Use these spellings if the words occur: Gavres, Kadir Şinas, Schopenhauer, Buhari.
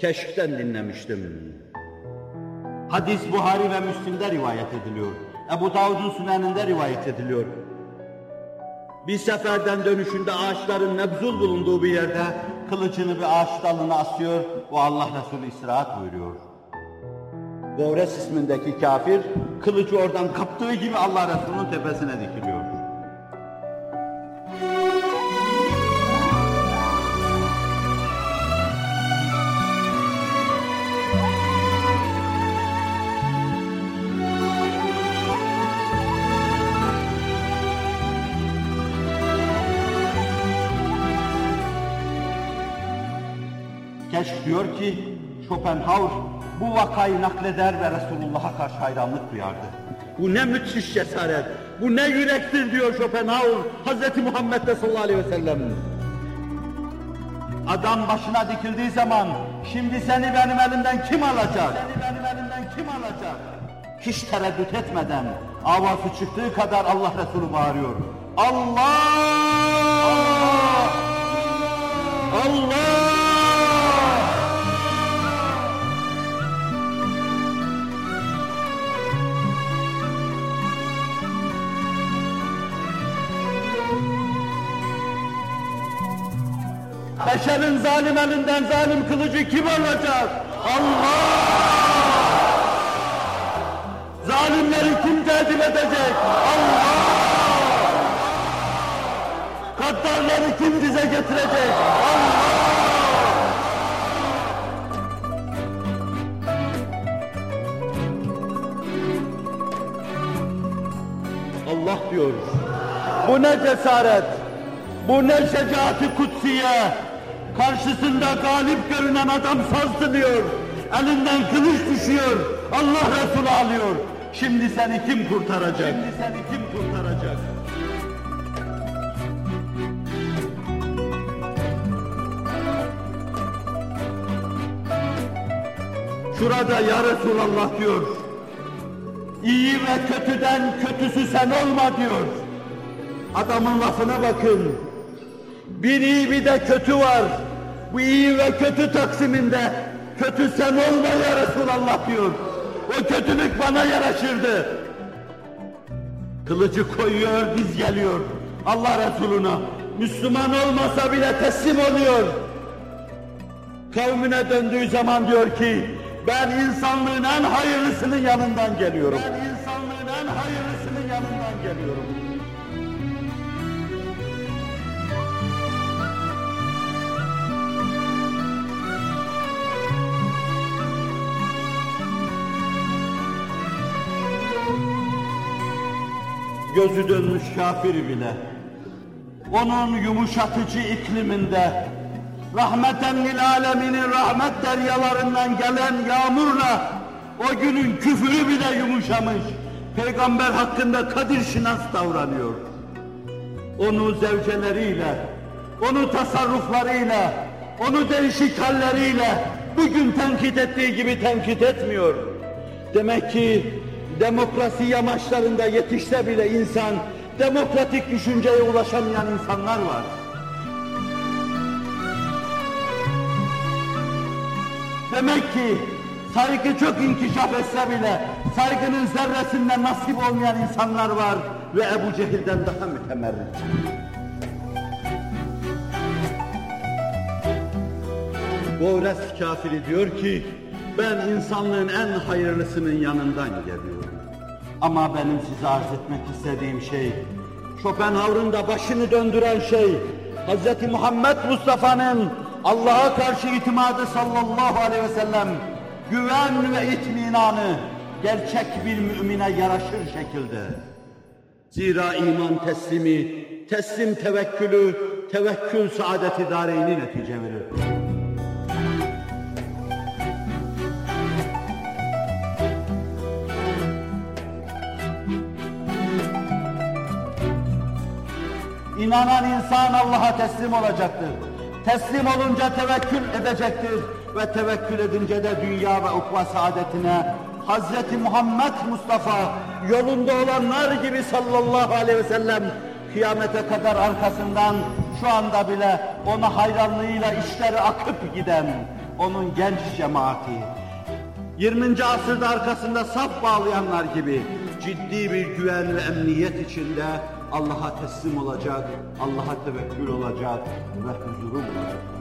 Keşk'ten dinlemiştim. Hadis Buhari ve Müslim'de rivayet ediliyor. Ebu Davud'un Sünen'inde rivayet ediliyor. Bir seferden dönüşünde ağaçların mebzul bulunduğu bir yerde kılıcını bir ağaç dalına asıyor ve Allah Resulü istirahat buyuruyor. Gavres ismindeki kafir kılıcı oradan kaptığı gibi Allah Resulü'nün tepesine dikiliyor. Keşk diyor ki, Schopenhauer bu vakayı nakleder ve Resulullah'a karşı hayranlık duyardı. Bu ne müthiş cesaret, bu ne yürektir diyor Schopenhauer, Hz. Muhammed'de sallallahu aleyhi ve sellem. Adam başına dikildiği zaman, şimdi seni benim elimden kim alacak? Hiç tereddüt etmeden, avazı çıktığı kadar Allah Resulü bağırıyor. Allah! Allah! Beşerin zalim elinden zalim kılıcı kim alacak? Allah! Zalimleri kim tedbir edecek? Allah! Gaddarları kim dize getirecek? Allah! Allah diyoruz. Bu ne cesaret? Bu ne şecaat-ı kutsiye? Karşısında galip görünen adam sazdırıyor, elinden kılıç düşüyor, Allah Resulü alıyor. Şimdi seni kim kurtaracak? Şurada ya Resulallah diyor, iyi ve kötüden kötüsü sen olma diyor. Adamın lafına bakın, bir iyi bir de kötü var. Bu iyi ve kötü taksiminde kötü sen olma ya Resulallah diyor. O kötülük bana yaraşırdı. Kılıcı koyuyor, diz geliyor Allah Resuluna. Müslüman olmasa bile teslim oluyor. Kavmine döndüğü zaman diyor ki, ben insanlığın en hayırlısının yanından geliyorum. Gözü dönmüş kafir bile, onun yumuşatıcı ikliminde, rahmeten lil aleminin rahmet deryalarından gelen yağmurla, o günün küfürü bile yumuşamış, Peygamber hakkında Kadir Şinas davranıyor. Onu zevceleriyle, onu tasarruflarıyla, onu değişik halleriyle, bugün tenkit ettiği gibi tenkit etmiyor. Demek ki, demokrasi yamaçlarında yetişse bile insan, demokratik düşünceye ulaşamayan insanlar var. Demek ki saygı çok inkişaf etse bile, saygının zerresinde nasip olmayan insanlar var ve Ebu Cehil'den daha mütemerrit. Gavres kafiri diyor ki, ben insanlığın en hayırlısının yanından geliyorum. Ama benim size arz etmek istediğim şey, Schopenhauer'ın da başını döndüren şey, Hz. Muhammed Mustafa'nın Allah'a karşı itimadı sallallahu aleyhi ve sellem, güven ve itminanı gerçek bir mümine yaraşır şekilde. Zira iman teslimi, teslim tevekkülü, tevekkül saadet-i dareyni netice verir. İnanan insan Allah'a teslim olacaktır. Teslim olunca tevekkül edecektir. Ve tevekkül edince de dünya ve ukva saadetine Hz. Muhammed Mustafa yolunda olanlar gibi sallallahu aleyhi ve sellem kıyamete kadar arkasından şu anda bile ona hayranlığıyla işleri akıp giden onun genç cemaati. 20. asırda arkasında saf bağlayanlar gibi ciddi bir güven ve emniyet içinde Allah'a teslim olacak, Allah'a tevekkül olacak ve huzuru bulacak.